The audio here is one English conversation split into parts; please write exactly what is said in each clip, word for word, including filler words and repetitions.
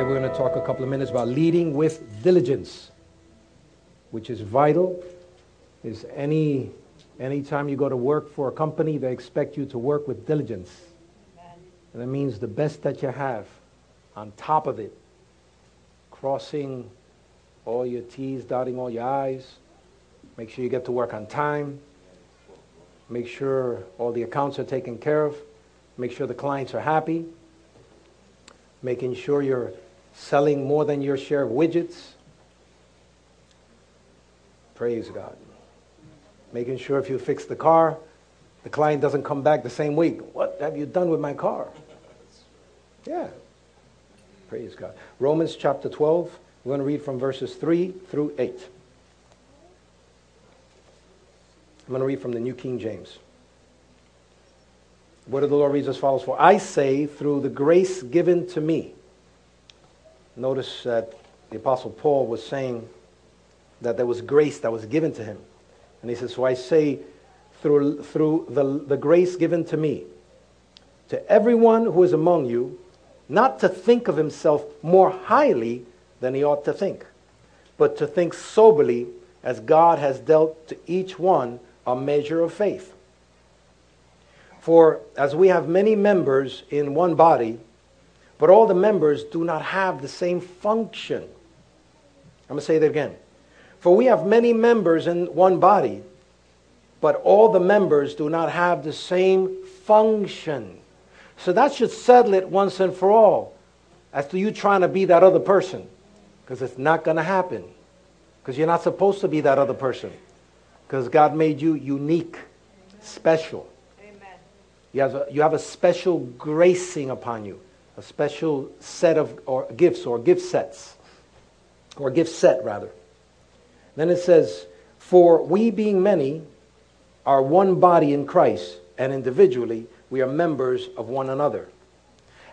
Today we're going to talk a couple of minutes about leading with diligence, which is vital. Is any anytime you go to work for a company, they expect you to work with diligence. And that means the best that you have on top of it, crossing all your T's, dotting all your I's. Make sure you get to work on time. Make sure all the accounts are taken care of. Make sure the clients are happy. Making sure you're selling more than your share of widgets. Praise God. Making sure if you fix the car, the client doesn't come back the same week. What have you done with my car? Yeah. Praise God. Romans chapter twelve. We're going to read from verses three through eight. I'm going to read from the New King James. The word of the Lord reads as follows. For I say, through the grace given to me. Notice that the Apostle Paul was saying that there was grace that was given to him. And he says, so I say, through, through the, the grace given to me, to everyone who is among you, not to think of himself more highly than he ought to think, but to think soberly, as God has dealt to each one a measure of faith. For as we have many members in one body, but all the members do not have the same function. I'm going to say that again. For we have many members in one body, but all the members do not have the same function. So that should settle it once and for all, as to you trying to be that other person, because it's not going to happen. Because you're not supposed to be that other person. Because God made you unique, Amen. Special. Amen. You have a, you have a special gracing upon you. A special set of or gifts or gift sets. Or gift set, rather. Then it says, for we being many are one body in Christ, and individually we are members of one another.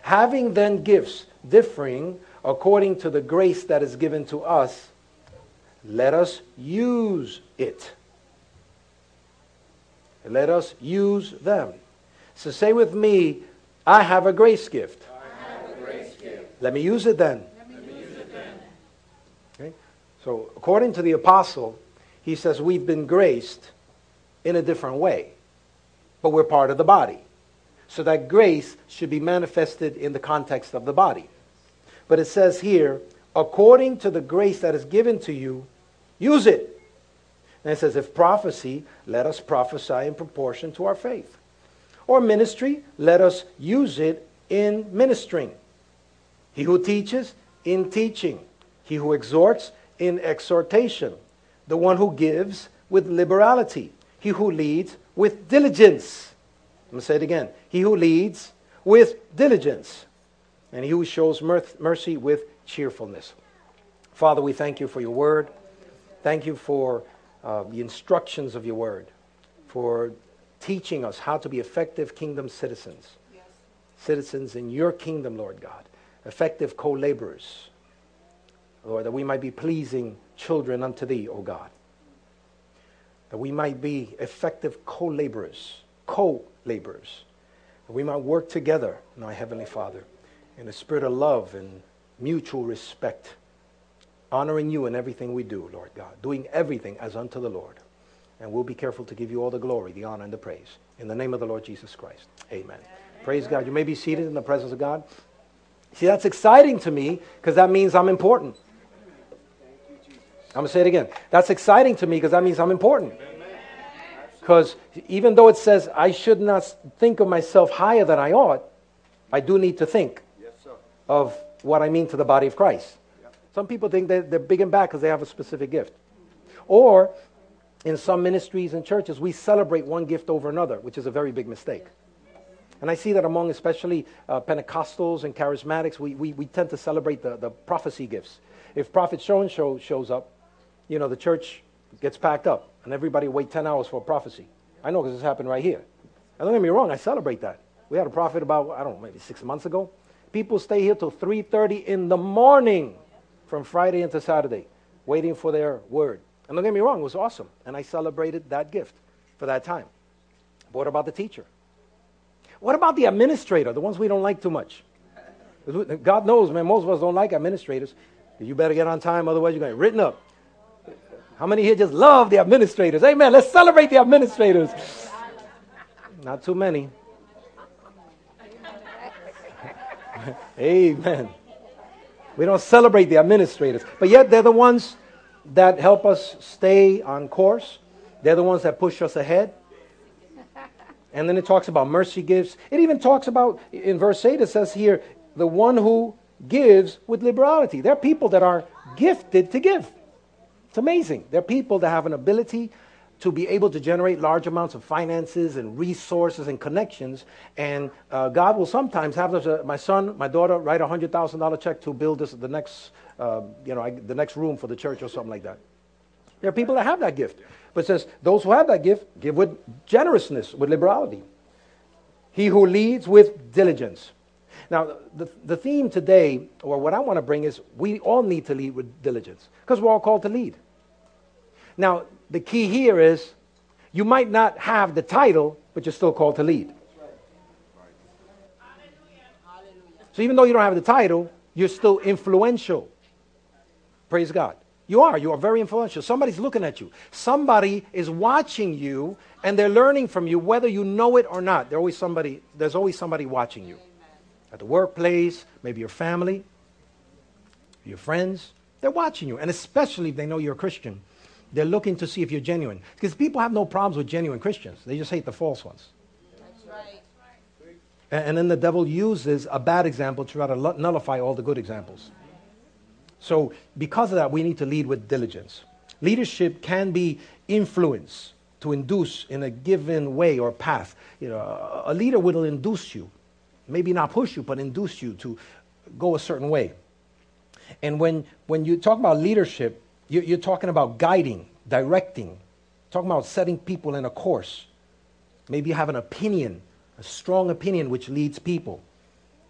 Having then gifts differing according to the grace that is given to us, let us use it. Let us use them. So say with me, I have a grace gift. I have a grace gift. Let me use it then. Let me use it then. Okay? So according to the apostle, he says we've been graced in a different way, but we're part of the body. So that grace should be manifested in the context of the body. But it says here, according to the grace that is given to you, use it. And it says, if prophecy, let us prophesy in proportion to our faith. Or ministry, let us use it in ministering. He who teaches, in teaching. He who exhorts, in exhortation. The one who gives, with liberality. He who leads, with diligence. I'm going to say it again. He who leads, with diligence. And he who shows mercy, with cheerfulness. Father, we thank you for your word. Thank you for uh, the instructions of your word, for teaching us how to be effective kingdom citizens. Yes. Citizens in your kingdom, Lord God. Effective co-laborers. Lord, that we might be pleasing children unto thee, O God. That we might be effective co-laborers. Co-laborers. That we might work together, my Heavenly Father, in a spirit of love and mutual respect, honoring you in everything we do, Lord God, doing everything as unto the Lord. And we'll be careful to give you all the glory, the honor, and the praise. In the name of the Lord Jesus Christ, amen. Amen. Praise God. You may be seated in the presence of God. See, that's exciting to me because that means I'm important. I'm going to say it again. That's exciting to me because that means I'm important. Because even though it says I should not think of myself higher than I ought, I do need to think of what I mean to the body of Christ. Yep. Some people think they're, they're big and bad because they have a specific gift. Or in some ministries and churches, we celebrate one gift over another, which is a very big mistake. And I see that among especially uh, Pentecostals and Charismatics, we, we, we tend to celebrate the, the prophecy gifts. If Prophet so-and-so shows up, you know, the church gets packed up and everybody wait ten hours for a prophecy. I know because it's happened right here. And don't get me wrong, I celebrate that. We had a prophet about, I don't know, maybe six months ago. People stay here till three thirty in the morning from Friday into Saturday, waiting for their word. And don't get me wrong, it was awesome. And I celebrated that gift for that time. But what about the teacher? What about the administrator, the ones we don't like too much? God knows, man, most of us don't like administrators. You better get on time, otherwise you're going to get written up. How many here just love the administrators? Amen. Let's celebrate the administrators. Not too many. Amen. We don't celebrate the administrators. But yet they're the ones that help us stay on course. They're the ones that push us ahead. And then it talks about mercy gifts. It even talks about, in verse eight, it says here, the one who gives with liberality. There are people that are gifted to give. It's amazing. There are people that have an ability to be able to generate large amounts of finances and resources and connections. And uh, God will sometimes have this, uh, my son, my daughter, write a one hundred thousand dollars check to build this, the next, uh, you know, I, the next room for the church or something like that. There are people that have that gift. But it says, those who have that gift, give with generousness, with liberality. He who leads with diligence. Now, the, the theme today, or what I want to bring is, we all need to lead with diligence. Because we're all called to lead. Now, the key here is, you might not have the title, but you're still called to lead. So even though you don't have the title, you're still influential. Praise God. You are. You are very influential. Somebody's looking at you. Somebody is watching you, and they're learning from you, whether you know it or not. There's always somebody, there's always somebody watching you. At the workplace, maybe your family, your friends. They're watching you. And especially if they know you're a Christian, they're looking to see if you're genuine. Because people have no problems with genuine Christians. They just hate the false ones. That's right. And then the devil uses a bad example to try to nullify all the good examples. So because of that, we need to lead with diligence. Leadership can be influence, to induce in a given way or path. You know, a leader will induce you. Maybe not push you, but induce you to go a certain way. And when, when you talk about leadership, you, you're talking about guiding, directing, talking about setting people in a course. Maybe you have an opinion, a strong opinion which leads people.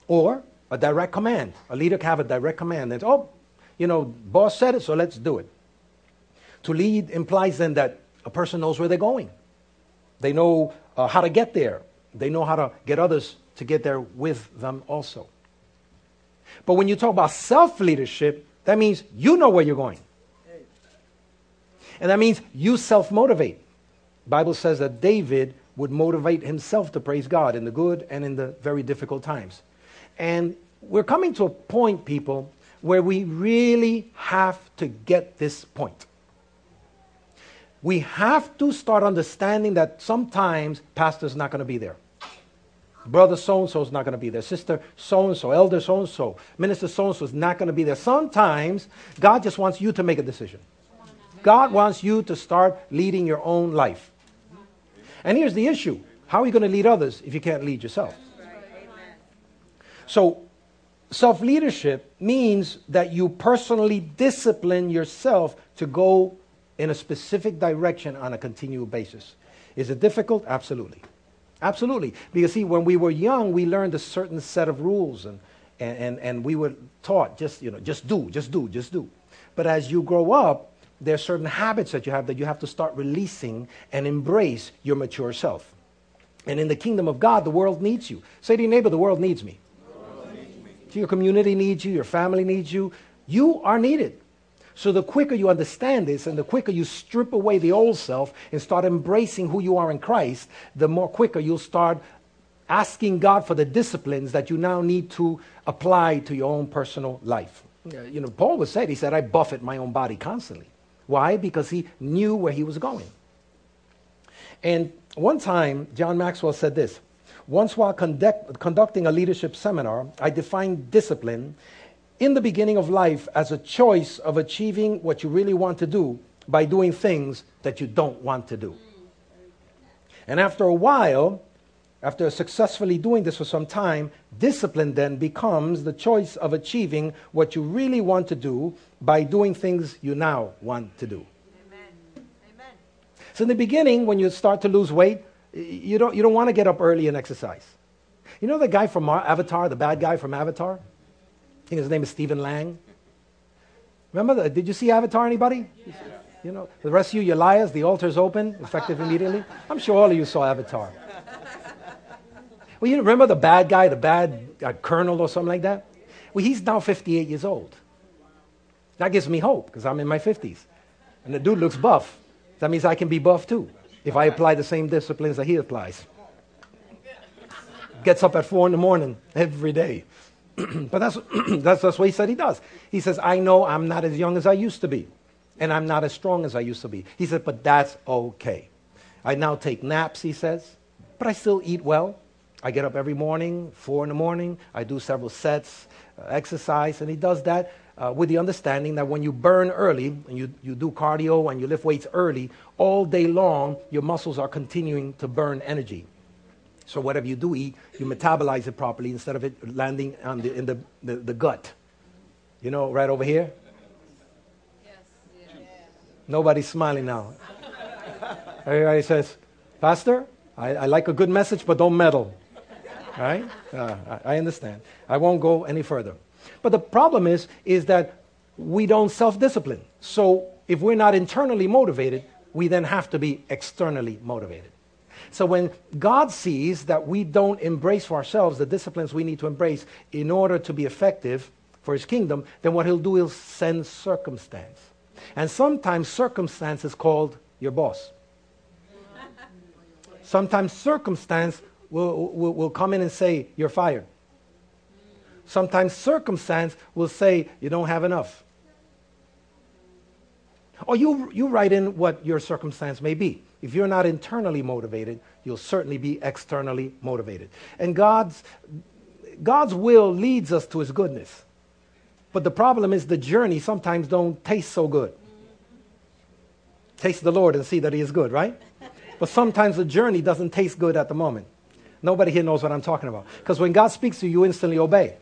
Or a direct command. A leader can have a direct command. That's, oh, you know, boss said it, so let's do it. To lead implies then that a person knows where they're going. They know uh, how to get there. They know how to get others to get there with them also. But when you talk about self-leadership, that means you know where you're going. And that means you self-motivate. The Bible says that David would motivate himself to praise God in the good and in the very difficult times. And we're coming to a point, people, where we really have to get this point. We have to start understanding that sometimes pastor's not going to be there. Brother so-and-so is not going to be there. Sister so-and-so, elder so-and-so, minister so-and-so is not going to be there. Sometimes God just wants you to make a decision. God wants you to start leading your own life. And here's the issue. How are you going to lead others if you can't lead yourself? So self-leadership means that you personally discipline yourself to go in a specific direction on a continual basis. Is it difficult? Absolutely. Absolutely. Because see, when we were young, we learned a certain set of rules and, and, and, and we were taught just, you know, just do, just do, just do. But as you grow up, there are certain habits that you have that you have to start releasing and embrace your mature self. And in the kingdom of God, the world needs you. Say to your neighbor, the world needs me. World needs me. So your community needs you, your family needs you. You are needed. So the quicker you understand this and the quicker you strip away the old self and start embracing who you are in Christ, the more quicker you'll start asking God for the disciplines that you now need to apply to your own personal life. You know, Paul was said, he said, I buffet my own body constantly. Why? Because he knew where he was going. And one time, John Maxwell said this, once while conduct, conducting a leadership seminar, I defined discipline in the beginning of life as a choice of achieving what you really want to do by doing things that you don't want to do. And after a while, after successfully doing this for some time, discipline then becomes the choice of achieving what you really want to do by doing things you now want to do. Amen. Amen. So in the beginning, when you start to lose weight, you don't, you don't want to get up early and exercise. You know the guy from Avatar, the bad guy from Avatar? I think his name is Stephen Lang. Remember, the, did you see Avatar, anybody? Yeah. You know, the rest of you, you're liars. The altar's open, effective immediately. I'm sure all of you saw Avatar. Well, you remember the bad guy, the bad uh, colonel or something like that? Well, he's now fifty-eight years old. That gives me hope because I'm in my fifties. And the dude looks buff. That means I can be buff too if I apply the same disciplines that he applies. Gets up at four in the morning every day. But that's, that's that's what he said he does. He says, I know I'm not as young as I used to be. And I'm not as strong as I used to be. He said, but that's okay. I now take naps, he says. But I still eat well. I get up every morning, four in the morning. I do several sets, uh, exercise. And he does that uh, with the understanding that when you burn early, and you, you do cardio and you lift weights early, all day long, your muscles are continuing to burn energy. So whatever you do eat, you metabolize it properly instead of it landing on the, in the, the, the gut. You know, right over here? Yes, yes. Nobody's smiling now. Everybody says, Pastor, I, I like a good message, but don't meddle. Right? Uh, I, I understand. I won't go any further. But the problem is, is that we don't self-discipline. So if we're not internally motivated, we then have to be externally motivated. So when God sees that we don't embrace for ourselves the disciplines we need to embrace in order to be effective for his kingdom, then what he'll do is send circumstance. And sometimes circumstance is called your boss. Sometimes circumstance will, will, will come in and say, you're fired. Sometimes circumstance will say, you don't have enough. Or you, you write in what your circumstance may be. If you're not internally motivated, you'll certainly be externally motivated. And God's, God's will leads us to his goodness. But the problem is the journey sometimes don't taste so good. Taste the Lord and see that he is good, right? But sometimes the journey doesn't taste good at the moment. Nobody here knows what I'm talking about. Because when God speaks to you, you instantly obey.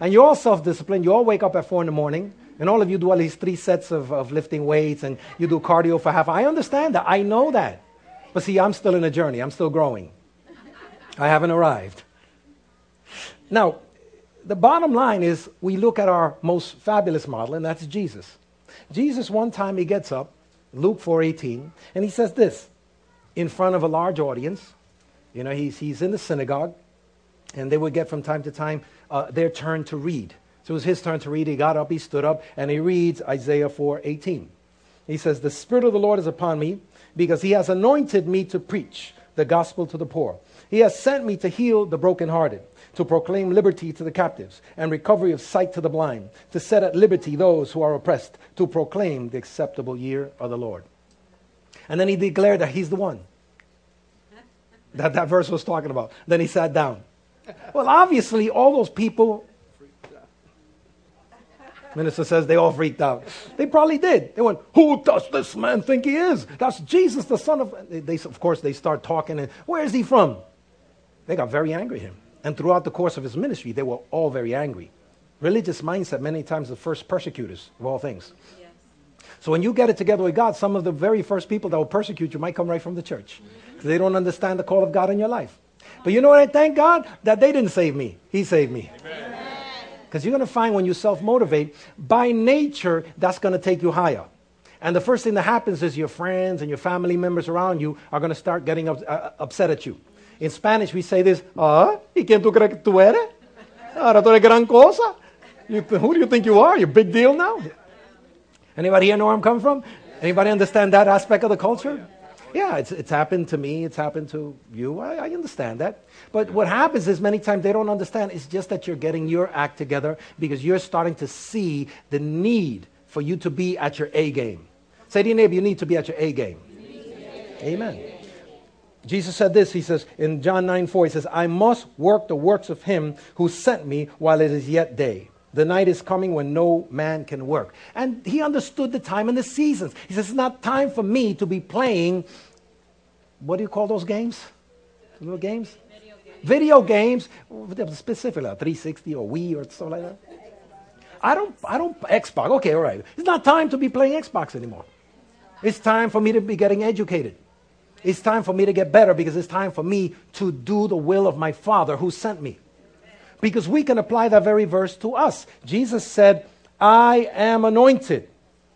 And you're all self-disciplined. You all wake up at four in the morning. And all of you do at least three sets of, of lifting weights, and you do cardio for half. I understand that. I know that. But see, I'm still in a journey. I'm still growing. I haven't arrived. Now, the bottom line is we look at our most fabulous model, and that's Jesus. Jesus, one time he gets up, Luke four eighteen, and he says this in front of a large audience. You know, he's, he's in the synagogue, and they would get from time to time uh, their turn to read. So it was his turn to read. He got up, he stood up, and he reads Isaiah four eighteen. He says, the Spirit of the Lord is upon me, because he has anointed me to preach the gospel to the poor. He has sent me to heal the brokenhearted, to proclaim liberty to the captives, and recovery of sight to the blind, to set at liberty those who are oppressed, to proclaim the acceptable year of the Lord. And then he declared that he's the one that that verse was talking about. Then he sat down. Well, obviously, all those people... Minister says they all freaked out. They probably did. They went, who does this man think he is? That's Jesus, the son of... They, they, of course, they start talking, and where is he from? They got very angry at him. And throughout the course of his ministry, they were all very angry. Religious mindset, many times the first persecutors of all things. Yes. So when you get it together with God, some of the very first people that will persecute you might come right from the church. Mm-hmm. They don't understand the call of God in your life. But you know what? I thank God that they didn't save me. He saved me. Amen. Amen. Because you're going to find when you self-motivate, by nature, that's going to take you higher. And the first thing that happens is your friends and your family members around you are going to start getting up, uh, upset at you. In Spanish, we say this, ah, ¿y quién tú crees que tú eres? Ahora tú eres gran cosa. You, who do you think you are? You're a big deal now. Anybody here know where I'm coming from? Anybody understand that aspect of the culture? Yeah, it's, it's happened to me. It's happened to you. I, I understand that. But what happens is many times they don't understand. It's just that you're getting your act together because you're starting to see the need for you to be at your A game. Say to your neighbor, you need to be at your A game. Amen. Amen. Jesus said this. He says in John nine four, he says, I must work the works of him who sent me while it is yet day. The night is coming when no man can work. And he understood the time and the seasons. He says, it's not time for me to be playing, what do you call those games? Little games? Video games. Video games, specifically, like three sixty or Wii or stuff like that. I don't, I don't, Xbox, okay, all right. It's not time to be playing Xbox anymore. It's time for me to be getting educated. It's time for me to get better because it's time for me to do the will of my Father who sent me. Because we can apply that very verse to us. Jesus said, I am anointed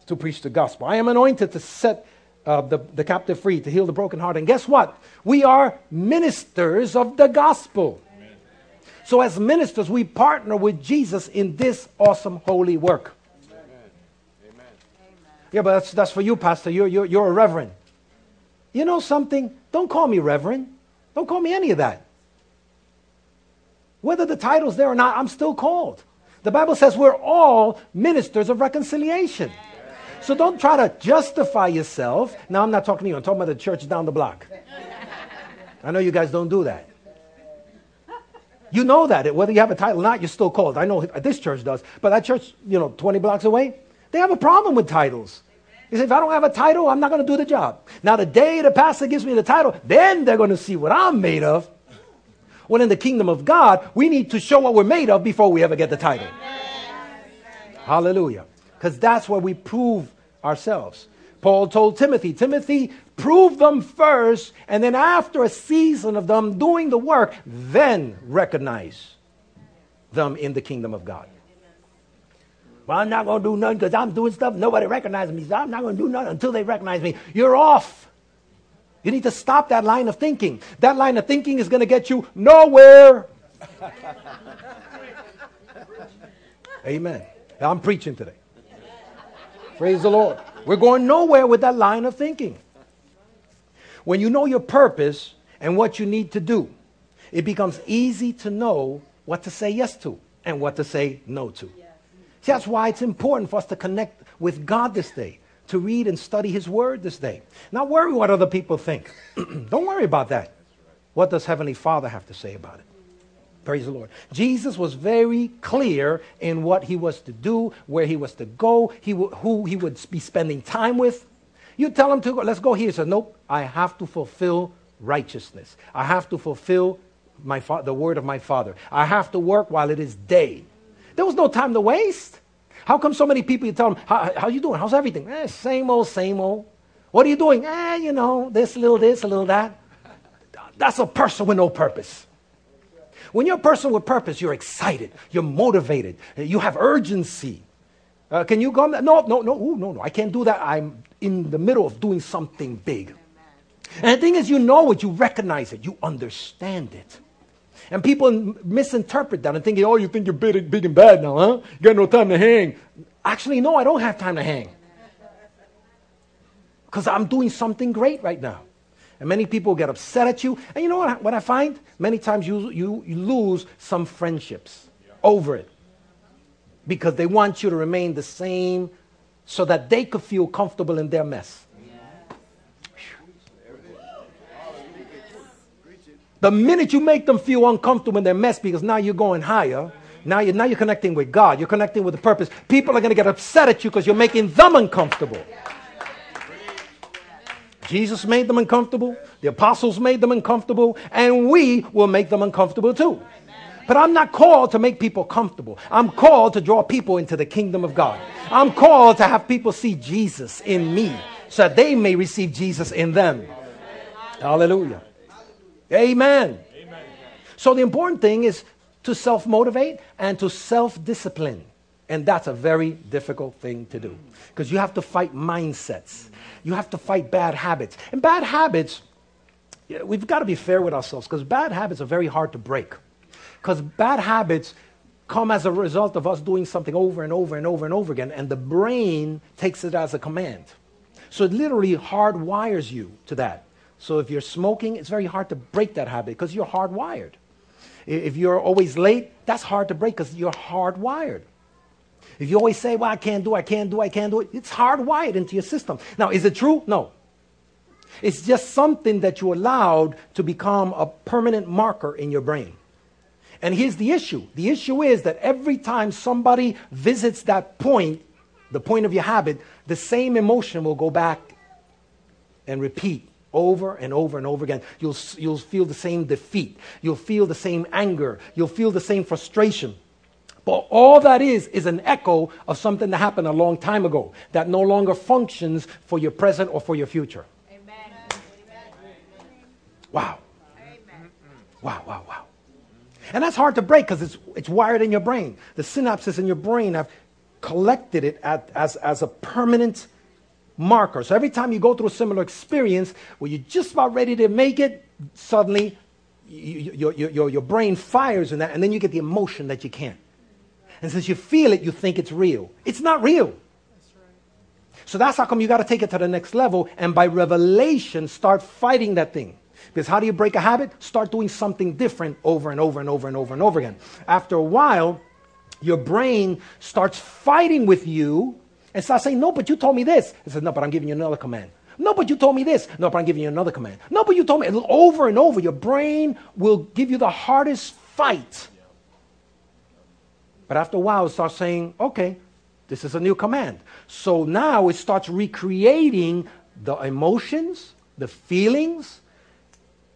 to preach the gospel. I am anointed to set uh, the, the captive free, to heal the broken heart. And guess what? We are ministers of the gospel. Amen. So as ministers, we partner with Jesus in this awesome holy work. Amen. Amen. Yeah, but that's, that's for you, Pastor. You're, you're, you're a reverend. You know something? Don't call me reverend. Don't call me any of that. Whether the title's there or not, I'm still called. The Bible says we're all ministers of reconciliation. Amen. So don't try to justify yourself. Now, I'm not talking to you. I'm talking about the church down the block. I know you guys don't do that. You know that. Whether you have a title or not, you're still called. I know this church does. But that church, you know, twenty blocks away, they have a problem with titles. He said, if I don't have a title, I'm not going to do the job. Now, the day the pastor gives me the title, then they're going to see what I'm made of. Well, in the kingdom of God, we need to show what we're made of before we ever get the title. Amen. Hallelujah. Because that's where we prove ourselves. Paul told Timothy, Timothy, prove them first, and then after a season of them doing the work, then recognize them in the kingdom of God. Well, I'm not going to do nothing because I'm doing stuff. Nobody recognizes me. So I'm not going to do nothing until they recognize me. You're off. You need to stop that line of thinking. That line of thinking is going to get you nowhere. Amen. I'm preaching today. Praise the Lord. We're going nowhere with that line of thinking. When you know your purpose and what you need to do, it becomes easy to know what to say yes to and what to say no to. See, that's why it's important for us to connect with God this day, to read and study His Word this day. Not worry what other people think. Don't worry about that. What does Heavenly Father have to say about it? Praise the Lord. Jesus was very clear in what He was to do, where He was to go, he w- who He would be spending time with. You tell Him to go, let's go here. He said, nope, I have to fulfill righteousness. I have to fulfill my fa- the Word of my Father. I have to work while it is day. There was no time to waste. How come so many people, you tell them, how, how you doing? How's everything? Eh, same old, same old. What are you doing? Eh, you know, this, a little this, a little that. That's a person with no purpose. When you're a person with purpose, you're excited. You're motivated. You have urgency. Uh, can you go? No, no, no, ooh, no, no. I can't do that. I'm in the middle of doing something big. And the thing is, you know it. You recognize it. You understand it. And people misinterpret that and think, oh, you think you're big, big and bad now, huh? You got no time to hang. Actually, no, I don't have time to hang. Because I'm doing something great right now. And many people get upset at you. And you know what, what I find? Many times you, you, you lose some friendships over it. Because they want you to remain the same so that they could feel comfortable in their mess. The minute you make them feel uncomfortable in their mess, because now you're going higher, now you're, now you're connecting with God, you're connecting with the purpose, people are going to get upset at you because you're making them uncomfortable. Jesus made them uncomfortable, the apostles made them uncomfortable, and we will make them uncomfortable too. But I'm not called to make people comfortable. I'm called to draw people into the kingdom of God. I'm called to have people see Jesus in me so that they may receive Jesus in them. Hallelujah. Amen. Amen. So the important thing is to self-motivate and to self-discipline. And that's a very difficult thing to do. Because you have to fight mindsets. You have to fight bad habits. And bad habits, we've got to be fair with ourselves. Because bad habits are very hard to break. Because bad habits come as a result of us doing something over and over and over and over again. And the brain takes it as a command. So it literally hardwires you to that. So if you're smoking, it's very hard to break that habit because you're hardwired. If you're always late, that's hard to break because you're hardwired. If you always say, well, I can't do, I can't do, I can't do it, it's hardwired into your system. Now, is it true? No. It's just something that you allowed to become a permanent marker in your brain. And here's the issue. The issue is that every time somebody visits that point, the point of your habit, the same emotion will go back and repeat. Over and over and over again, you'll you'll feel the same defeat. You'll feel the same anger. You'll feel the same frustration. But all that is is an echo of something that happened a long time ago that no longer functions for your present or for your future. Amen. Wow. Amen. Wow, wow, wow. And that's hard to break because it's it's wired in your brain. The synapses in your brain have collected it at, as as a permanent marker. So every time you go through a similar experience where you're just about ready to make it, suddenly your, your, your brain fires in that, and then you get the emotion that you can't. And since you feel it, you think it's real. It's not real. So that's how come you got to take it to the next level, and by revelation start fighting that thing. Because how do you break a habit? Start doing something different over and over and over and over and over again. After a while, your brain starts fighting with you and starts saying, no, but you told me this. It says, no, but I'm giving you another command. No, but you told me this. No, but I'm giving you another command. No, but you told me. And over and over, your brain will give you the hardest fight. But after a while, it starts saying, okay, this is a new command. So now it starts recreating the emotions, the feelings,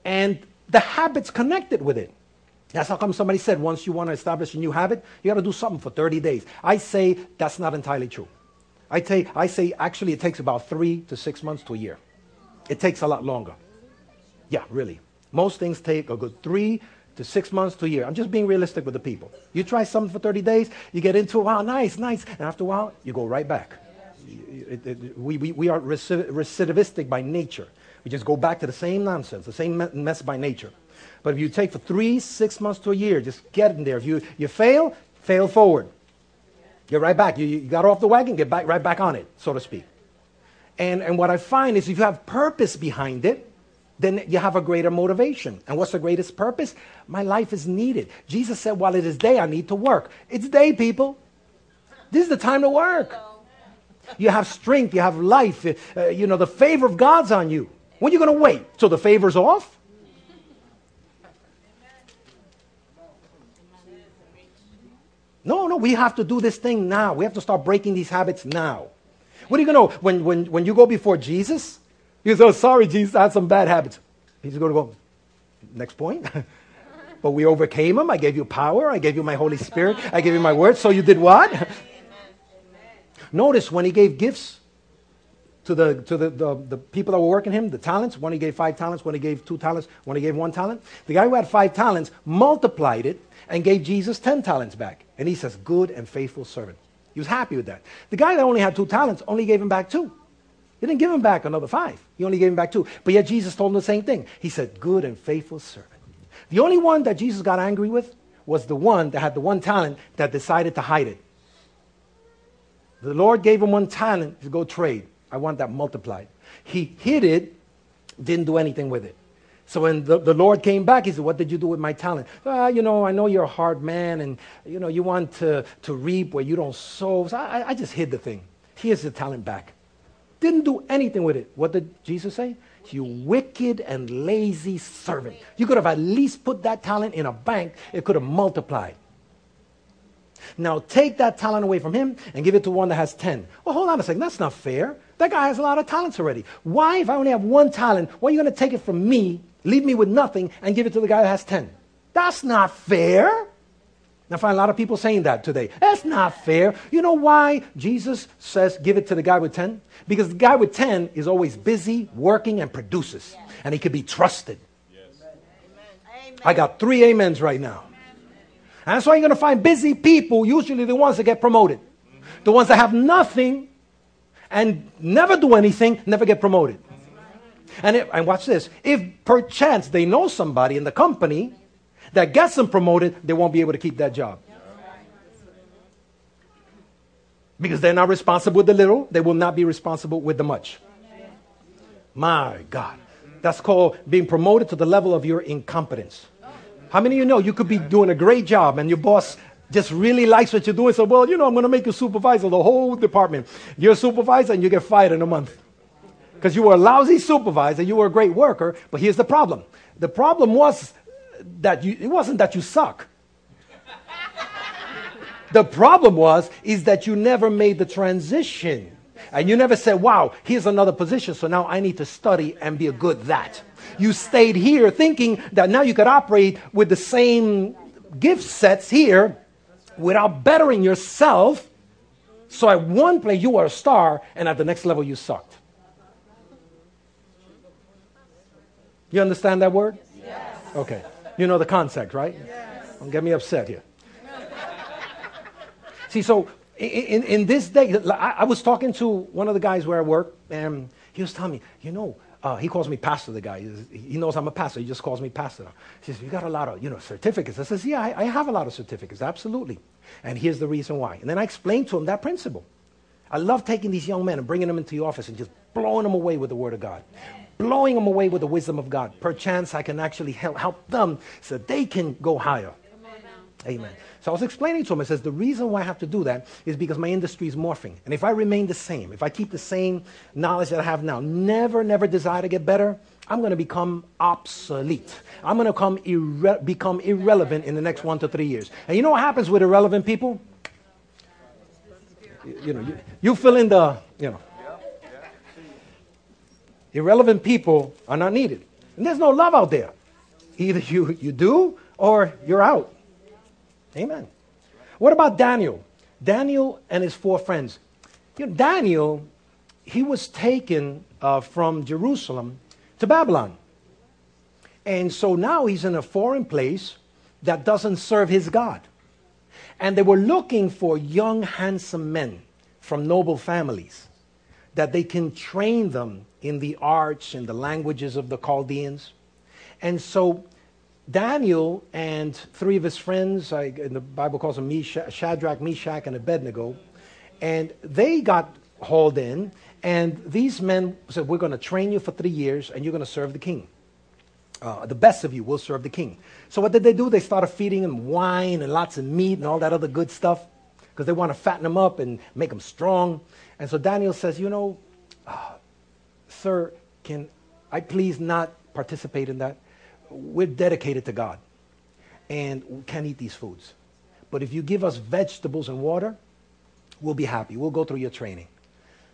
and the habits connected with it. That's how come somebody said once you want to establish a new habit, you got to do something for thirty days. I say that's not entirely true. I, take, I say actually it takes about three to six months to a year. It takes a lot longer. Yeah, really. Most things take a good three to six months to a year. I'm just being realistic with the people. You try something for thirty days, you get into it, wow, nice, nice. And after a while, you go right back. It, it, we, we, we are recidivistic by nature. We just go back to the same nonsense, the same mess by nature. But if you take for three, six months to a year, just get in there. If you, you fail, fail forward. Get right back. You, you got off the wagon, get back right back on it, so to speak. And, and what I find is if you have purpose behind it, then you have a greater motivation. And what's the greatest purpose? My life is needed. Jesus said, while it is day, I need to work. It's day, people. This is the time to work. You have strength. You have life. Uh, you know, the favor of God's on you. When are you going to wait till the favor's off? No, no, we have to do this thing now. We have to start breaking these habits now. What are you going to, when, when, when you go before Jesus, you say, oh, sorry, Jesus, I had some bad habits. He's going to go, next point. But we overcame him. I gave you power. I gave you my Holy Spirit. I gave you my word. So you did what? Amen. Amen. Notice when he gave gifts to, the, to the, the, the people that were working him, the talents, one he gave five talents, one he gave two talents, one he gave one talent. The guy who had five talents multiplied it and gave Jesus ten talents back. And he says, good and faithful servant. He was happy with that. The guy that only had two talents only gave him back two. He didn't give him back another five. He only gave him back two. But yet Jesus told him the same thing. He said, good and faithful servant. The only one that Jesus got angry with was the one that had the one talent that decided to hide it. The Lord gave him one talent to go trade. I want that multiplied. He hid it, didn't do anything with it. So when the, the Lord came back, he said, what did you do with my talent? Ah, you know, I know you're a hard man, and, you know, you want to, to reap where you don't sow. So I, I just hid the thing. Here's the talent back. Didn't do anything with it. What did Jesus say? You wicked and lazy servant. You could have at least put that talent in a bank. It could have multiplied. Now take that talent away from him and give it to one that has ten. Well, hold on a second. That's not fair. That guy has a lot of talents already. Why, if I only have one talent, why are you going to take it from me, leave me with nothing, and give it to the guy who has ten? That's not fair. And I find a lot of people saying that today. That's not fair. You know why Jesus says give it to the guy with ten? Because the guy with ten is always busy, working, and produces. Yes. And he can be trusted. Yes. Amen. I got three amens right now. Amen. And that's why you're going to find busy people, usually the ones that get promoted. Mm-hmm. The ones that have nothing and never do anything, never get promoted. And, it, and watch this. If perchance they know somebody in the company that gets them promoted, they won't be able to keep that job. Because they're not responsible with the little, they will not be responsible with the much. My God. That's called being promoted to the level of your incompetence. How many of you know you could be doing a great job and your boss just really likes what you're doing? So, well, you know, I'm going to make you supervisor of the whole department. You're a supervisor and you get fired in a month. Because you were a lousy supervisor, you were a great worker, but here's the problem. The problem was that you, it wasn't that you suck. The problem was, is that you never made the transition. And you never said, wow, here's another position, so now I need to study and be a good that. You stayed here thinking that now you could operate with the same gift sets here without bettering yourself. So at one place you were a star, and at the next level you sucked. You understand that word? Yes. Okay. You know the concept, right? Yes. Don't get me upset here. See, so in, in this day, I, I was talking to one of the guys where I work, and he was telling me, you know, Uh, he calls me pastor, the guy. He knows I'm a pastor. He just calls me pastor. He says, you got a lot of, you know, certificates. I says, yeah, I, I have a lot of certificates, absolutely. And here's the reason why. And then I explained to him that principle. I love taking these young men and bringing them into the office and just blowing them away with the Word of God. Blowing them away with the wisdom of God. Perchance I can actually help, help them so they can go higher. Amen. So I was explaining to him, I says, the reason why I have to do that is because my industry is morphing. And if I remain the same, if I keep the same knowledge that I have now, never, never desire to get better, I'm going to become obsolete. I'm going to come irre- become irrelevant in the next one to three years. And you know what happens with irrelevant people? You, you know, you, you fill in the, you know. Irrelevant people are not needed. And there's no love out there. Either you, you do or you're out. Amen. What about Daniel? Daniel and his four friends. You know, Daniel, he was taken uh, from Jerusalem to Babylon. And so now he's in a foreign place that doesn't serve his God. And they were looking for young, handsome men from noble families that they can train them in the arts and the languages of the Chaldeans. And so Daniel and three of his friends, I, and the Bible calls them Meshach, Shadrach, Meshach, and Abednego, and they got hauled in, and these men said, we're going to train you for three years, and you're going to serve the king. Uh, the best of you will serve the king. So what did they do? They started feeding him wine and lots of meat and all that other good stuff, because they want to fatten him up and make him strong. And so Daniel says, you know, uh, sir, can I please not participate in that? We're dedicated to God and we can't eat these foods. But if you give us vegetables and water, we'll be happy. We'll go through your training.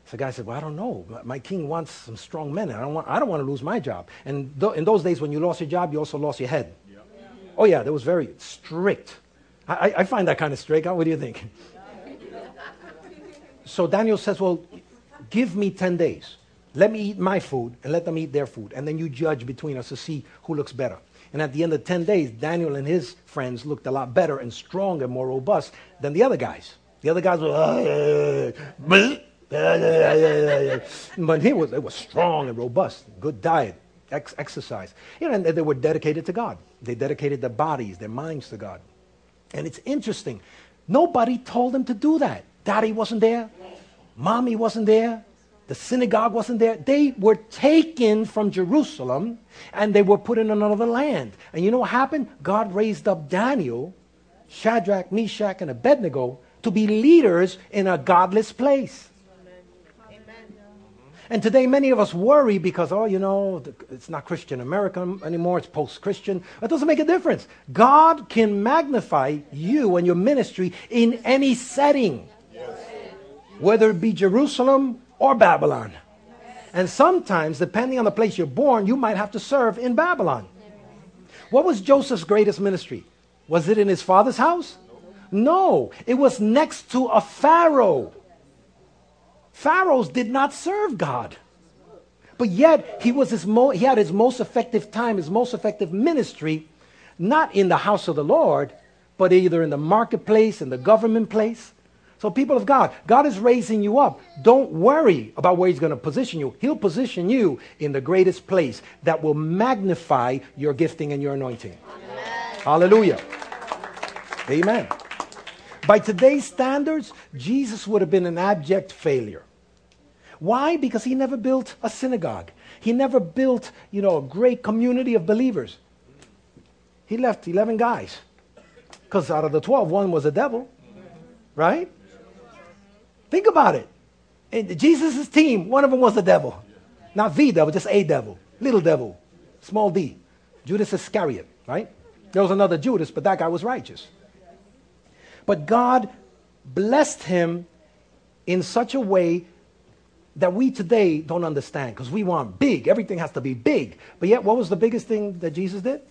So the guy said, well, I don't know. My king wants some strong men. I don't want, I don't want to lose my job. And th- in those days, when you lost your job, you also lost your head. Yeah. Yeah. Oh, yeah, that was very strict. I, I find that kind of strict. What do you think? So Daniel says, well, give me ten days. Let me eat my food and let them eat their food. And then you judge between us to see who looks better. And at the end of ten days, Daniel and his friends looked a lot better and stronger, more robust than the other guys. The other guys were, but he was, they were strong and robust, good diet, ex- exercise. You know, and they were dedicated to God. They dedicated their bodies, their minds to God. And it's interesting. Nobody told them to do that. Daddy wasn't there. Mommy wasn't there. The synagogue wasn't there. They were taken from Jerusalem and they were put in another land. And you know what happened? God raised up Daniel, Shadrach, Meshach, and Abednego to be leaders in a godless place. Amen. And today many of us worry because, oh, you know, it's not Christian America anymore. It's post-Christian. It doesn't make a difference. God can magnify you and your ministry in any setting. Yes. Whether it be Jerusalem or Babylon. And sometimes, depending on the place you're born, you might have to serve in Babylon. What was Joseph's greatest ministry? Was it in his father's house? No, it was next to a pharaoh. Pharaohs did not serve God. But yet, he was his mo- he had his most effective time, his most effective ministry, not in the house of the Lord, but either in the marketplace, in the government place. So people of God, God is raising you up. Don't worry about where he's going to position you. He'll position you in the greatest place that will magnify your gifting and your anointing. Amen. Hallelujah. Amen. By today's standards, Jesus would have been an abject failure. Why? Because he never built a synagogue. He never built, you know, a great community of believers. He left eleven guys. Because out of the twelve, one was a devil. Right? Think about it. In Jesus' team, one of them was the devil. Not the devil, just a devil. Little devil. Small d. Judas Iscariot, right? There was another Judas, but that guy was righteous. But God blessed him in such a way that we today don't understand because we want big. Everything has to be big. But yet, what was the biggest thing that Jesus did?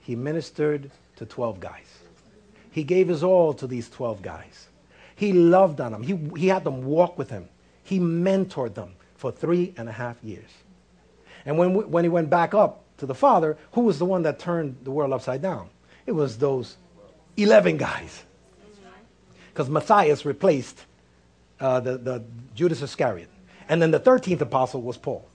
He ministered to twelve guys. He gave his all to these twelve guys. He loved on them. He, he had them walk with him. He mentored them for three and a half years. And when, we, when he went back up to the Father, who was the one that turned the world upside down? It was those eleven guys. Because Matthias replaced uh, the, the Judas Iscariot. And then the thirteenth apostle was Paul.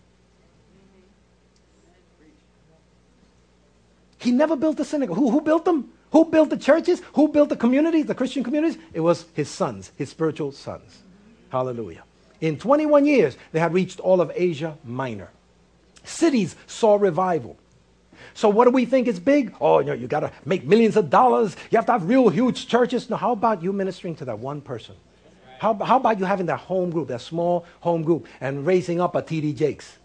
He never built the synagogue. Who, who built them? Who built the churches? Who built the communities, the Christian communities? It was his sons, his spiritual sons. Hallelujah. In twenty-one years, they had reached all of Asia Minor. Cities saw revival. So what do we think is big? Oh, you know, you got to make millions of dollars. You have to have real huge churches. No, how about you ministering to that one person? How, how about you having that home group, that small home group, and raising up a T D Jakes?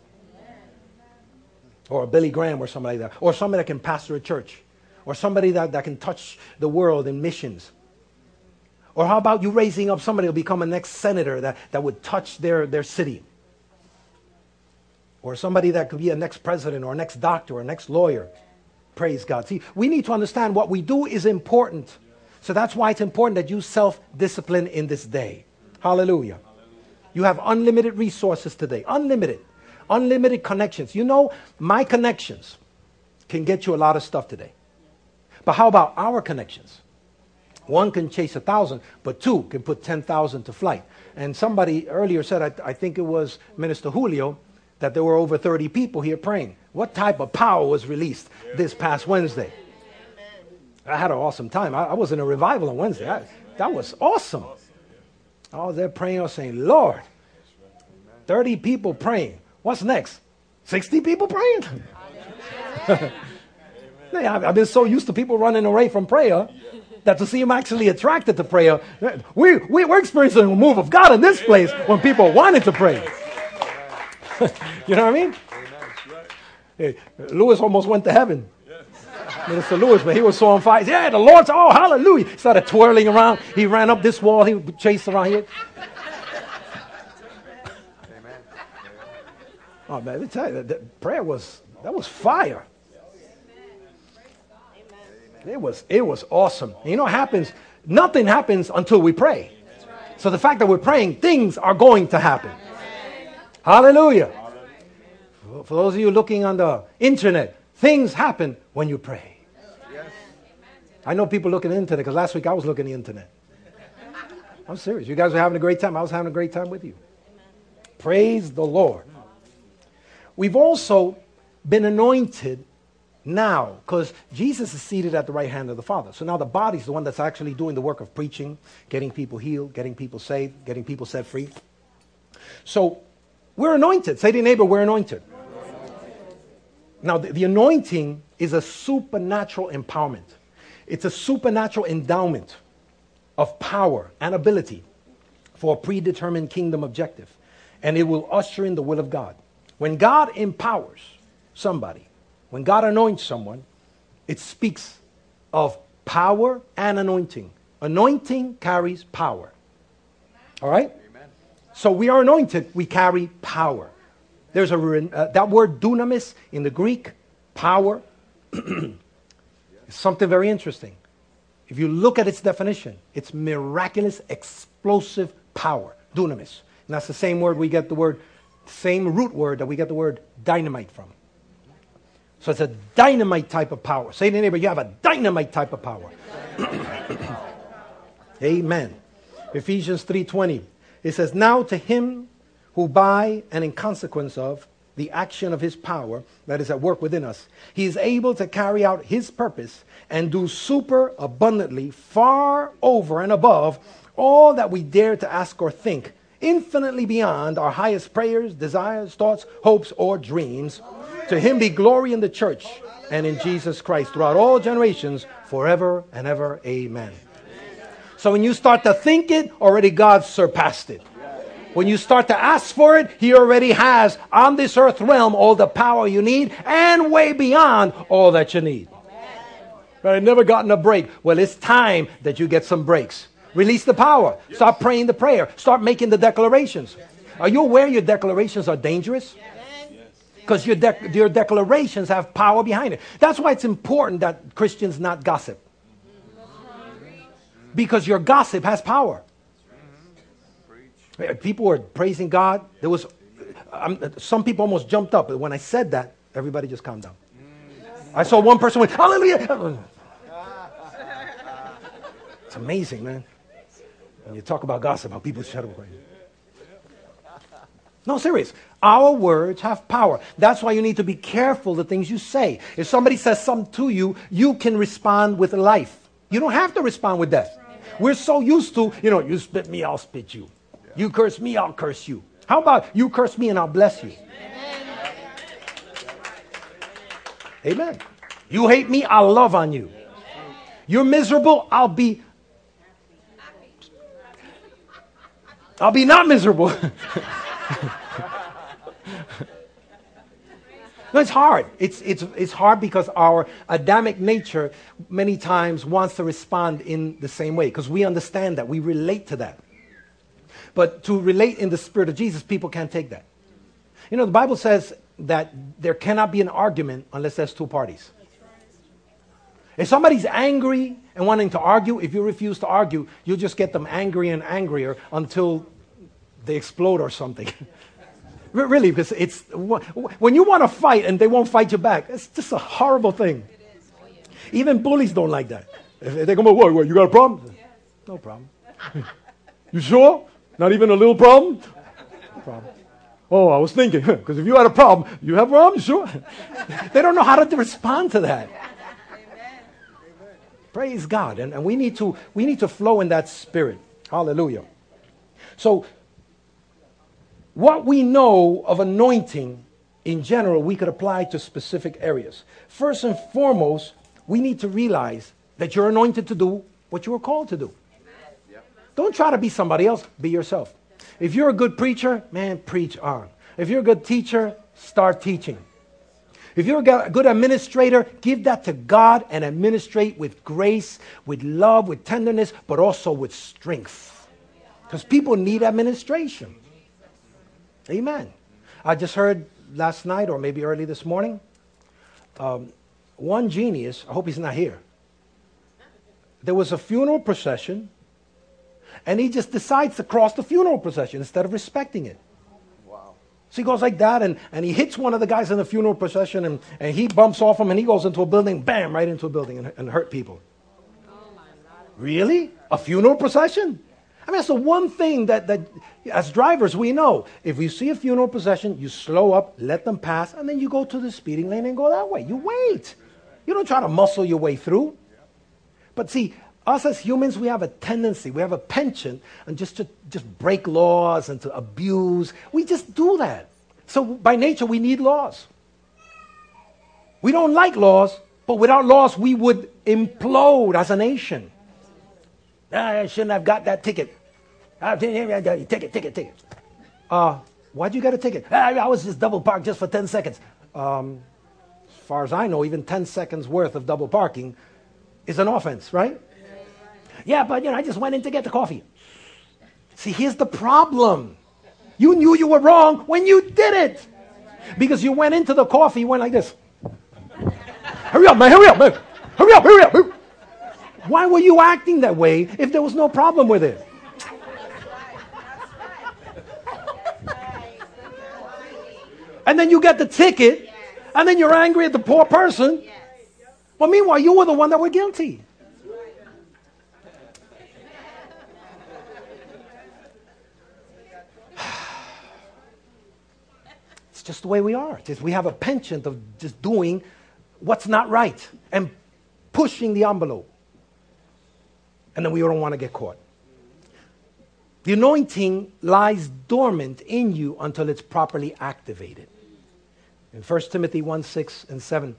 Or a Billy Graham or somebody like that. Or somebody that can pastor a church. Or somebody that, that can touch the world in missions. Or how about you raising up somebody who will become a next senator that, that would touch their, their city? Or somebody that could be a next president or next doctor or next lawyer. Praise God. See, we need to understand what we do is important. So that's why it's important that you self-discipline in this day. Hallelujah. You have unlimited resources today. Unlimited. Unlimited connections. You know, my connections can get you a lot of stuff today. But how about our connections? One can chase a thousand, but two can put ten thousand to flight. And somebody earlier said, I, I think it was Minister Julio, that there were over thirty people here praying. What type of power was released this past Wednesday? I had an awesome time. I, I was in a revival on Wednesday. I, that was awesome. I was there praying. I was saying, Lord, thirty people praying. What's next? sixty people praying? I've been so used to people running away from prayer that to see them actually attracted to prayer, we, we, we're experiencing a move of God in this place when people wanted to pray. You know what I mean? Hey, Lewis almost went to heaven. Minister Lewis, but he was so on fire. Yeah, the Lord's, oh, hallelujah. He started twirling around. He ran up this wall. He chased around here. Amen. Oh, man, let me tell you, that, that prayer was, that was fire. It was, it was awesome. And you know what happens? Nothing happens until we pray. So the fact that we're praying, things are going to happen. Hallelujah. For, for those of you looking on the internet, things happen when you pray. Yes. I know people look at the internet because last week I was looking at the internet. I'm serious. You guys were having a great time. I was having a great time with you. Praise the Lord. We've also been anointed now because Jesus is seated at the right hand of the Father. So now the body's the one that's actually doing the work of preaching, getting people healed, getting people saved, getting people set free. So we're anointed. Say to your neighbor, we're anointed. Now, the, the anointing is a supernatural empowerment. It's a supernatural endowment of power and ability for a predetermined kingdom objective. And it will usher in the will of God. When God empowers somebody, when God anoints someone, it speaks of power and anointing. Anointing carries power. All right? Amen. So we are anointed. We carry power. There's a uh, that word dunamis in the Greek, power, is something very interesting. If you look at its definition, it's miraculous, explosive power, dunamis. And that's the same word we get the word, same root word that we get the word dynamite from. So it's a dynamite type of power. Say to your neighbor, you have a dynamite type of power. Amen. Ephesians three twenty. It says, now to him who by and in consequence of the action of his power that is at work within us, he is able to carry out his purpose and do super abundantly, far over and above all that we dare to ask or think, infinitely beyond our highest prayers, desires, thoughts, hopes, or dreams. To him be glory in the church and in Jesus Christ throughout all generations, forever and ever. Amen. So when you start to think it, already God surpassed it. When you start to ask for it, he already has on this earth realm all the power you need and way beyond all that you need. But I've never gotten a break. Well, it's time that you get some breaks. Release the power. Start praying the prayer. Start making the declarations. Are you aware your declarations are dangerous? Because your, de- your declarations have power behind it. That's why it's important that Christians not gossip. Because your gossip has power. People were praising God. There was um, some people almost jumped up. But when I said that, everybody just calmed down. I saw one person went, hallelujah. It's amazing, man. When you talk about gossip, how people shut up. No, serious. Our words have power. That's why you need to be careful the things you say. If somebody says something to you, you can respond with life. You don't have to respond with death. We're so used to, you know, you spit me, I'll spit you. You curse me, I'll curse you. How about you curse me and I'll bless you? Amen. You hate me, I'll love on you. You're miserable, I'll be... I'll be not miserable. No, it's hard. It's, it's, it's hard because our Adamic nature many times wants to respond in the same way because we understand that. We relate to that. But to relate in the Spirit of Jesus, people can't take that. You know, the Bible says that there cannot be an argument unless there's two parties. If somebody's angry and wanting to argue, if you refuse to argue, you'll just get them angrier and angrier until they explode or something. Really, because it's when you want to fight and they won't fight you back, it's just a horrible thing. Even bullies don't like that. If they come, what, what, you got a problem? No problem. You sure? Not even a little problem? No problem. Oh, I was thinking, because if you had a problem, you have a problem, sure. They don't know how to respond to that. Praise God. And, and we need to we need to flow in that spirit. Hallelujah. So what we know of anointing in general, we could apply to specific areas. First and foremost, we need to realize that you're anointed to do what you were called to do. Yep. Don't try to be somebody else. Be yourself. If you're a good preacher, man, preach on. If you're a good teacher, start teaching. If you're a good administrator, give that to God and administrate with grace, with love, with tenderness, but also with strength. Because people need administration. Amen. I just heard last night or maybe early this morning, um, one genius, I hope he's not here. There was a funeral procession and he just decides to cross the funeral procession instead of respecting it. So he goes like that, and, and he hits one of the guys in the funeral procession, and, and he bumps off him, and he goes into a building, bam, right into a building and, and hurt people. Really? A funeral procession? I mean, that's the one thing that, that as drivers we know. If you see a funeral procession, you slow up, let them pass, and then you go to the speeding lane and go that way. You wait. You don't try to muscle your way through. But see, us as humans, we have a tendency, we have a penchant, and just to just break laws and to abuse. We just do that. So by nature, we need laws. We don't like laws, but without laws, we would implode as a nation. I shouldn't have got that ticket. Ticket, ticket, ticket. Uh, why'd you get a ticket? I was just double parked just for ten seconds. Um, as far as I know, even ten seconds worth of double parking is an offense, right? Yeah, but you know, I just went in to get the coffee. See, here's the problem. You knew you were wrong when you did it. Because you went into the coffee, you went like this. Hurry up, man, hurry up, man. Hurry up, hurry up. Hurry. Why were you acting that way if there was no problem with it? And then you get the ticket, and then you're angry at the poor person. Well, meanwhile, you were the one that were guilty. Just the way we are. Just we have a penchant of just doing what's not right and pushing the envelope. And then we don't want to get caught. The anointing lies dormant in you until it's properly activated. In First Timothy one, six and seven,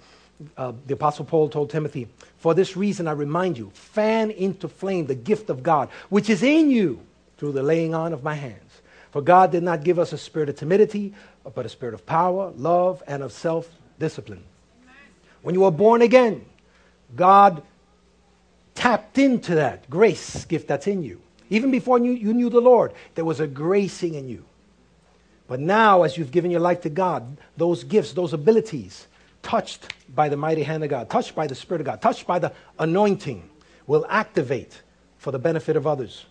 uh, the Apostle Paul told Timothy, "For this reason I remind you, fan into flame the gift of God, which is in you through the laying on of my hands. For God did not give us a spirit of timidity, but a spirit of power, love, and of self-discipline." When you were born again, God tapped into that grace gift that's in you. Even before you, you knew the Lord, there was a gracing in you. But now, as you've given your life to God, those gifts, those abilities, touched by the mighty hand of God, touched by the Spirit of God, touched by the anointing, will activate for the benefit of others.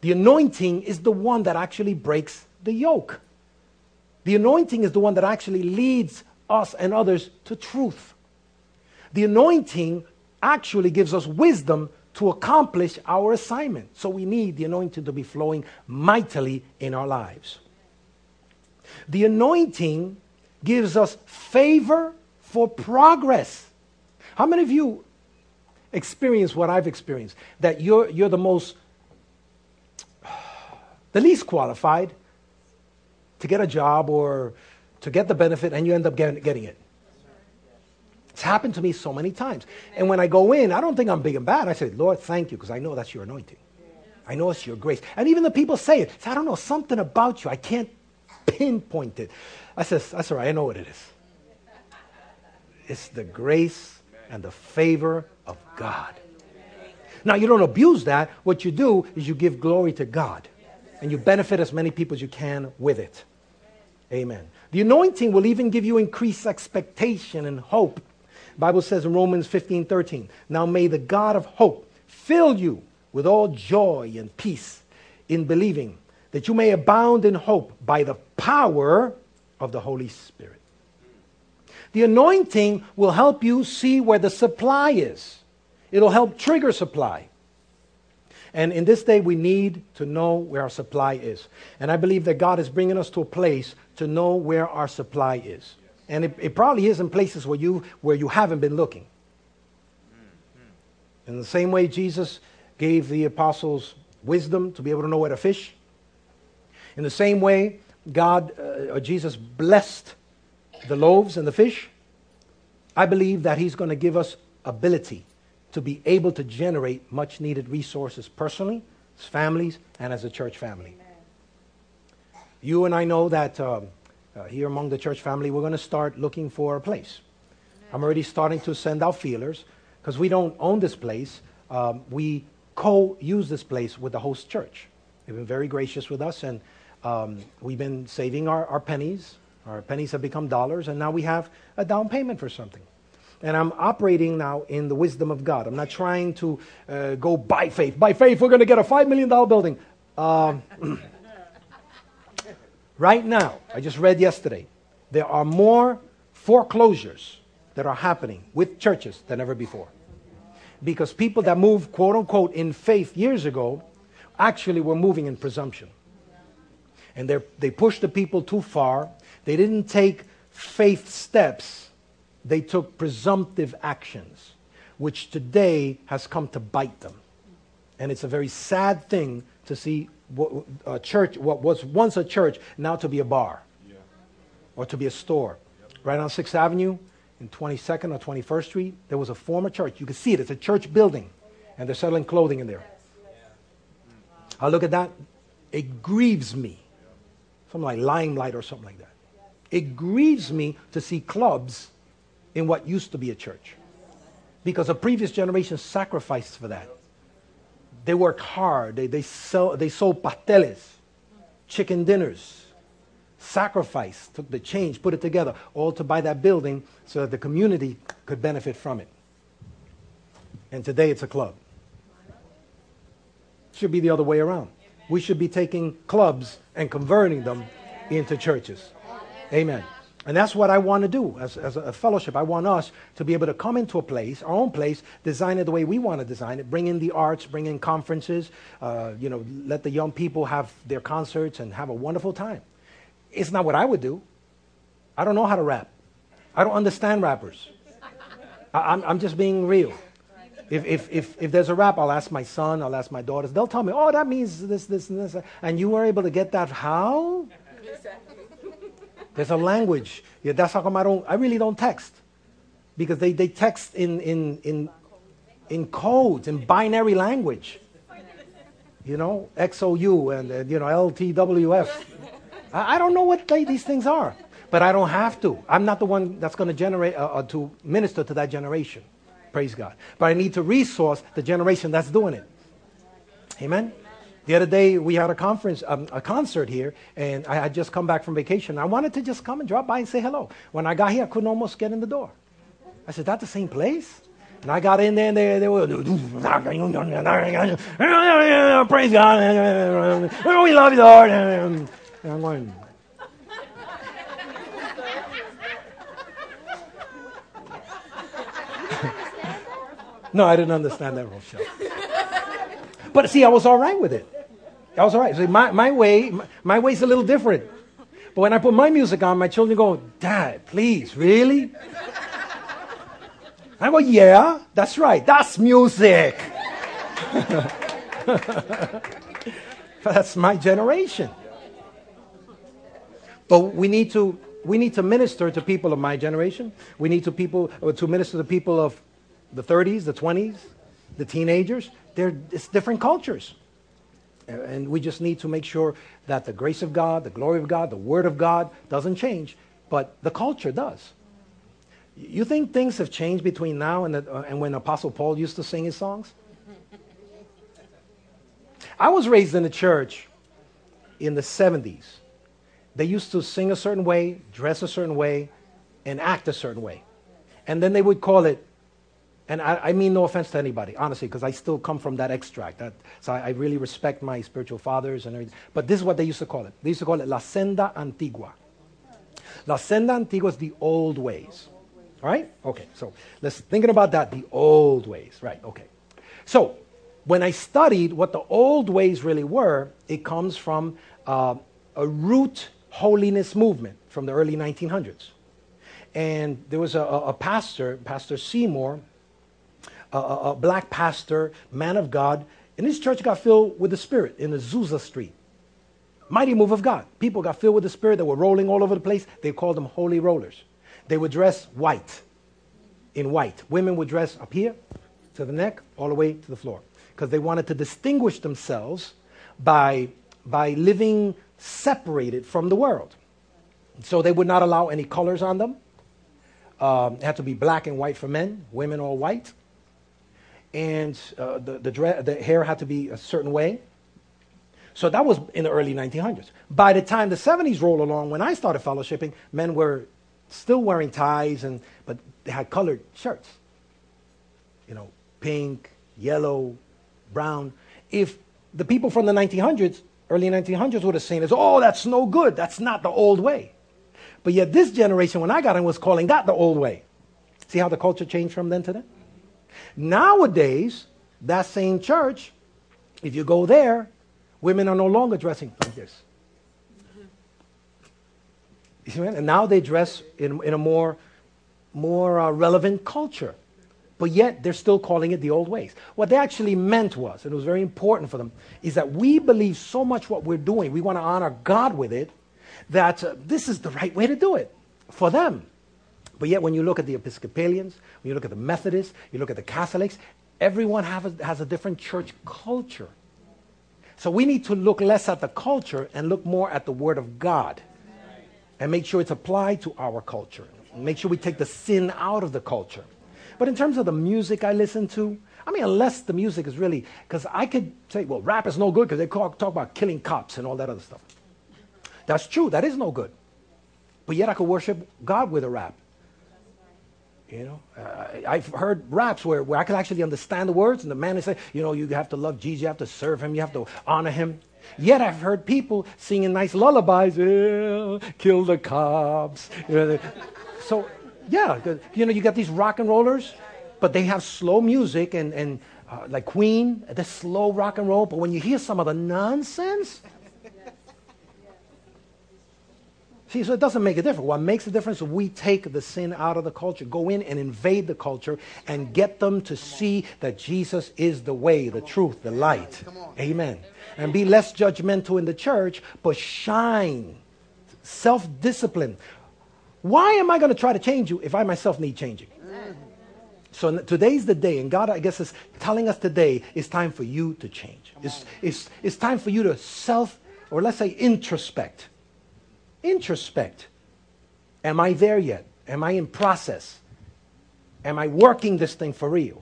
The anointing is the one that actually breaks the yoke. The anointing is the one that actually leads us and others to truth. The anointing actually gives us wisdom to accomplish our assignment. So we need the anointing to be flowing mightily in our lives. The anointing gives us favor for progress. How many of you experience what I've experienced? That you're, you're the most, the least qualified to get a job or to get the benefit, and you end up getting, getting it. It's happened to me so many times. And when I go in, I don't think I'm big and bad. I say, Lord, thank you, because I know that's your anointing. I know it's your grace. And even the people say it. Say, I don't know, something about you. I can't pinpoint it. I says, that's all right, I know what it is. It's the grace and the favor of God. Now, you don't abuse that. What you do is you give glory to God. And you benefit as many people as you can with it. Amen. The anointing will even give you increased expectation and hope. The Bible says in Romans fifteen, thirteen, now may the God of hope fill you with all joy and peace in believing, that you may abound in hope by the power of the Holy Spirit. The anointing will help you see where the supply is. It'll help trigger supply. And in this day, we need to know where our supply is. And I believe that God is bringing us to a place to know where our supply is. And it, it probably is in places where you, where you haven't been looking. In the same way Jesus gave the apostles wisdom to be able to know where to fish. In the same way, God uh, or Jesus blessed the loaves and the fish. I believe that he's going to give us ability to be able to generate much needed resources personally, as families, and as a church family. Amen. You and I know that um, uh, here among the church family, we're going to start looking for a place. Amen. I'm already starting to send out feelers because we don't own this place. Um, we co-use this place with the host church. They've been very gracious with us, and um, we've been saving our, our pennies. Our pennies have become dollars, and now we have a down payment for something. And I'm operating now in the wisdom of God. I'm not trying to uh, go by faith. By faith, we're going to get a five million dollars building. Uh, right now, I just read yesterday, there are more foreclosures that are happening with churches than ever before. Because people that moved, quote unquote, in faith years ago, actually were moving in presumption. And they pushed the people too far. They didn't take faith steps. They took presumptive actions, which today has come to bite them. And it's a very sad thing to see what, a church, what was once a church, now to be a bar yeah. or to be a store. Yep. Right on sixth Avenue, in twenty-second or twenty-first Street, there was a former church. You can see it. It's a church building, and they're selling clothing in there. Yeah. I look at that. It grieves me. Something like Limelight or something like that. It grieves me to see clubs in what used to be a church. Because a previous generation sacrificed for that. They worked hard. They, they, sell, they sold pasteles, chicken dinners, sacrificed, took the change, put it together, all to buy that building so that the community could benefit from it. And today it's a club. It should be the other way around. We should be taking clubs and converting them into churches. Amen. And that's what I want to do as, as a fellowship. I want us to be able to come into a place, our own place, design it the way we want to design it, bring in the arts, bring in conferences, uh, you know, let the young people have their concerts and have a wonderful time. It's not what I would do. I don't know how to rap. I don't understand rappers. I, I'm, I'm just being real. If, if, if, if there's a rap, I'll ask my son, I'll ask my daughters. They'll tell me, oh, that means this, this, and this. And you were able to get that how? There's a language. Yeah, that's how come I don't, I really don't text. Because they, they text in, in, in, in codes, in binary language. You know, X O U and, and you know, L T W F. I, I don't know what they, these things are. But I don't have to. I'm not the one that's going to generate, uh, uh, to minister to that generation. Praise God. But I need to resource the generation that's doing it. Amen? The other day we had a conference, um, a concert here, and I had just come back from vacation. I wanted to just come and drop by and say hello. When I got here, I couldn't almost get in the door. I said, that's the same place? And I got in there, and they, they were, praise God. We love you, Lord. And I'm going, no, I didn't understand that whole show. But see, I was all right with it. I was all right. See, my, my way, my, my way's a little different. But when I put my music on, my children go, "Dad, please, really?" I go, "Yeah, that's right. That's music." That's my generation. But we need to we need to minister to people of my generation. We need to people to minister to people of the thirties, the twenties, the teenagers. They're, it's different cultures. And we just need to make sure that the grace of God, the glory of God, the Word of God doesn't change, but the culture does. You think things have changed between now and, the, uh, and when Apostle Paul used to sing his songs? I was raised in a church in the seventies. They used to sing a certain way, dress a certain way, and act a certain way. And then they would call it, and I, I mean no offense to anybody, honestly, because I still come from that extract. That, so I, I really respect my spiritual fathers and everything. But this is what they used to call it. They used to call it La Senda Antigua. La Senda Antigua is the old ways. All right? Okay, so let's thinking about that, the old ways. Right, okay. So when I studied what the old ways really were, it comes from uh, a root holiness movement from the early nineteen hundreds. And there was a, a pastor, Pastor Seymour, A, a, a black pastor, man of God, and his church got filled with the Spirit in Azusa Street. Mighty move of God. People got filled with the Spirit. They were rolling all over the place. They called them holy rollers. They would dress white, in white. Women would dress up here, to the neck, all the way to the floor, because they wanted to distinguish themselves by, by living separated from the world. So they would not allow any colors on them. Um, it had to be black and white for men, women all white. And uh, the the, dre- the hair had to be a certain way. So that was in the early nineteen hundreds. By the time the seventies rolled along, when I started fellowshipping, men were still wearing ties, and but they had colored shirts. You know, pink, yellow, brown. If the people from the nineteen hundreds, early nineteen hundreds would have seen as, "Oh, that's no good. That's not the old way." But yet this generation, when I got in, was calling that the old way. See how the culture changed from then to then? Nowadays, that same church, if you go there, women are no longer dressing like this. You see what I mean? And now they dress in, in a more, more uh, relevant culture. But yet, they're still calling it the old ways. What they actually meant was, and it was very important for them, is that we believe so much what we're doing, we want to honor God with it, that uh, this is the right way to do it for them. But yet when you look at the Episcopalians, when you look at the Methodists, you look at the Catholics, everyone have a, has a different church culture. So we need to look less at the culture and look more at the Word of God. And make sure it's applied to our culture. Make sure we take the sin out of the culture. But in terms of the music I listen to, I mean, unless the music is really, because I could say, well, rap is no good because they talk, talk about killing cops and all that other stuff. That's true. That is no good. But yet I could worship God with a rap. You know, uh, I've heard raps where, where I could actually understand the words, and the man is saying, you know, you have to love Jesus, you have to serve him, you have to honor him. Yet I've heard people singing nice lullabies, eh, kill the cops. You know, so, yeah, you know, you got these rock and rollers, but they have slow music, and, and uh, like Queen, the slow rock and roll, but when you hear some of the nonsense, see, so it doesn't make a difference. What makes a difference is we take the sin out of the culture, go in and invade the culture, and get them to see that Jesus is the way, the truth, the light. Amen. And be less judgmental in the church, but shine. Self-discipline. Why am I going to try to change you if I myself need changing? So today's the day, and God, I guess, is telling us today, it's time for you to change. It's, it's, it's time for you to self, or let's say introspect. Introspect. Am I there yet? Am I in process? Am I working this thing for real?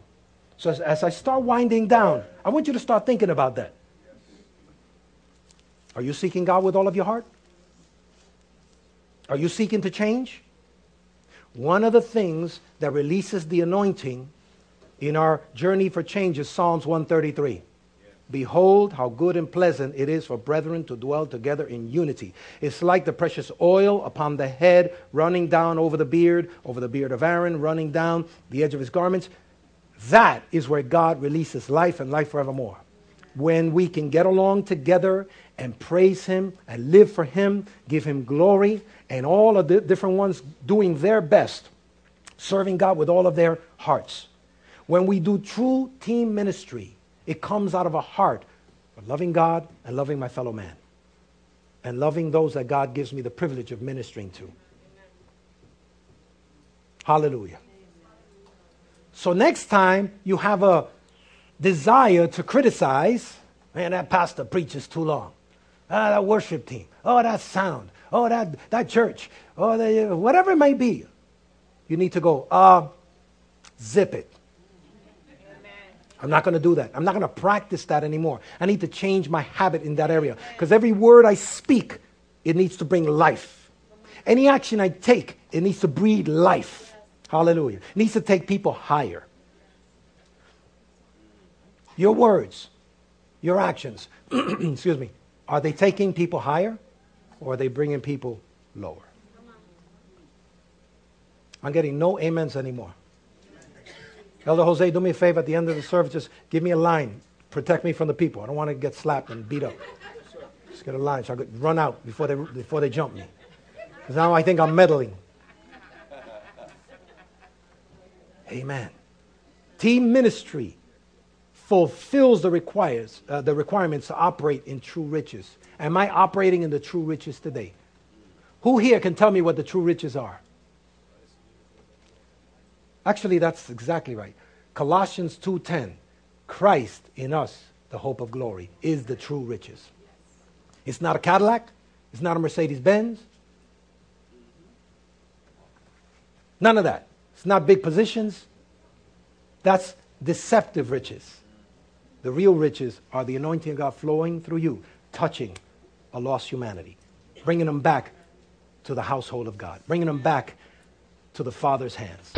So as, as I start winding down, I want you to start thinking about that. Are you seeking God with all of your heart? Are you seeking to change? One of the things that releases the anointing in our journey for change is Psalms one thirty-three. Behold, how good and pleasant it is for brethren to dwell together in unity. It's like the precious oil upon the head, running down over the beard, over the beard of Aaron, running down the edge of his garments. That is where God releases life and life forevermore. when we can get along together and praise Him and live for Him, give Him glory, and all of the different ones doing their best, serving God with all of their hearts. When we do true team ministry, it comes out of a heart of loving God and loving my fellow man and loving those that God gives me the privilege of ministering to. Hallelujah. So next time you have a desire to criticize, man, that pastor preaches too long. Ah, that worship team. Oh, that sound. Oh, that, that church. Oh, the, whatever it may be. You need to go, uh, zip it. Amen. I'm not going to do that. I'm not going to practice that anymore. I need to change my habit in that area. Because every word I speak, it needs to bring life. Any action I take, it needs to breed life. Hallelujah. It needs to take people higher. Your words, your actions, excuse me, are they taking people higher or are they bringing people lower? I'm getting no amens anymore. Elder Jose, do me a favor at the end of the service. Just give me a line. Protect me from the people. I don't want to get slapped and beat up. Just get a line so I could run out before they, before they jump me. Because now I think I'm meddling. Amen. Team ministry fulfills the, requires, uh, the requirements to operate in true riches. Am I operating in the true riches today? Who here can tell me what the true riches are? Actually, that's exactly right. Colossians two ten, Christ in us, the hope of glory, is the true riches. It's not a Cadillac. It's not a Mercedes-Benz. None of that. It's not big positions. That's deceptive riches. The real riches are the anointing of God flowing through you, touching a lost humanity, bringing them back to the household of God, bringing them back to the Father's hands.